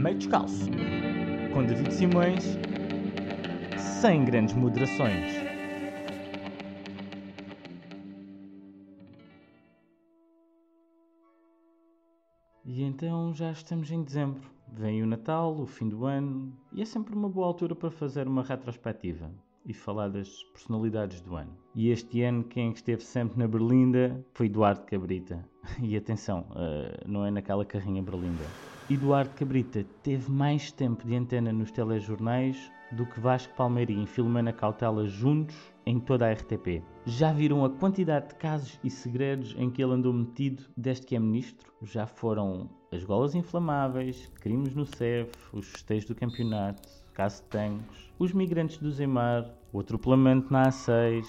Meio Descalço, com David Simões, sem grandes moderações. E então já estamos em dezembro. Vem o Natal, o fim do ano, e é sempre uma boa altura para fazer uma retrospectiva e falar das personalidades do ano. E este ano quem esteve sempre na berlinda foi Eduardo Cabrita. E atenção, não é naquela carrinha berlinda. Eduardo Cabrita teve mais tempo de antena nos telejornais do que Vasco Palmeira e Filomena Cautela juntos em toda a RTP. Já viram a quantidade de casos e segredos em que ele andou metido desde que é ministro? Já foram as golas inflamáveis, crimes no SEF, os festejos do campeonato, caso de tanques, os migrantes do Zemar, o atropelamento na A6.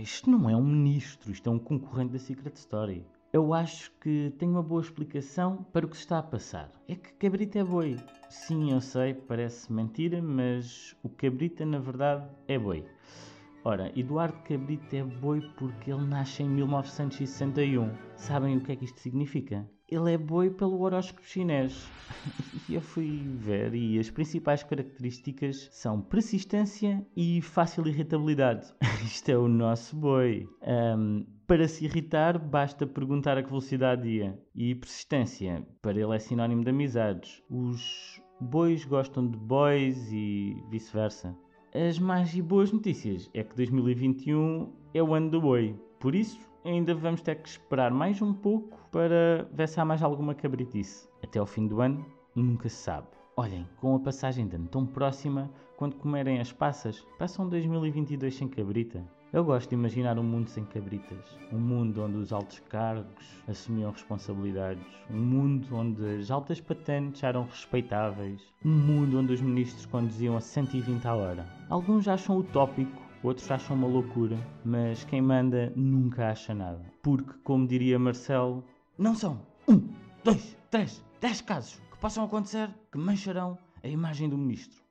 Isto não é um ministro, isto é um concorrente da Secret Story. Eu acho que tenho uma boa explicação para o que se está a passar. É que Cabrita é boi. Sim, eu sei, parece mentira, mas o Cabrita, na verdade, é boi. Ora, Eduardo Cabrita é boi porque ele nasce em 1961. Sabem o que é que isto significa? Ele é boi pelo horóscopo chinês. E eu fui ver, e as principais características são persistência e fácil irritabilidade. Isto é o nosso boi. Para se irritar, basta perguntar a que velocidade ia. E persistência, para ele é sinónimo de amizades. Os bois gostam de bois e vice-versa. As más e boas notícias é que 2021 é o ano do boi. Por isso, ainda vamos ter que esperar mais um pouco para ver se há mais alguma cabritice. Até ao fim do ano, nunca se sabe. Olhem, com a passagem de ano tão próxima, quando comerem as passas, passam 2022 sem Cabrita. Eu gosto de imaginar um mundo sem Cabritas. Um mundo onde os altos cargos assumiam responsabilidades. Um mundo onde as altas patentes eram respeitáveis. Um mundo onde os ministros conduziam a 120 à hora. Alguns acham utópico, outros acham uma loucura, mas quem manda nunca acha nada. Porque, como diria Marcelo, não são 1, 2, 3, 10 casos que possam acontecer que mancharão a imagem do ministro.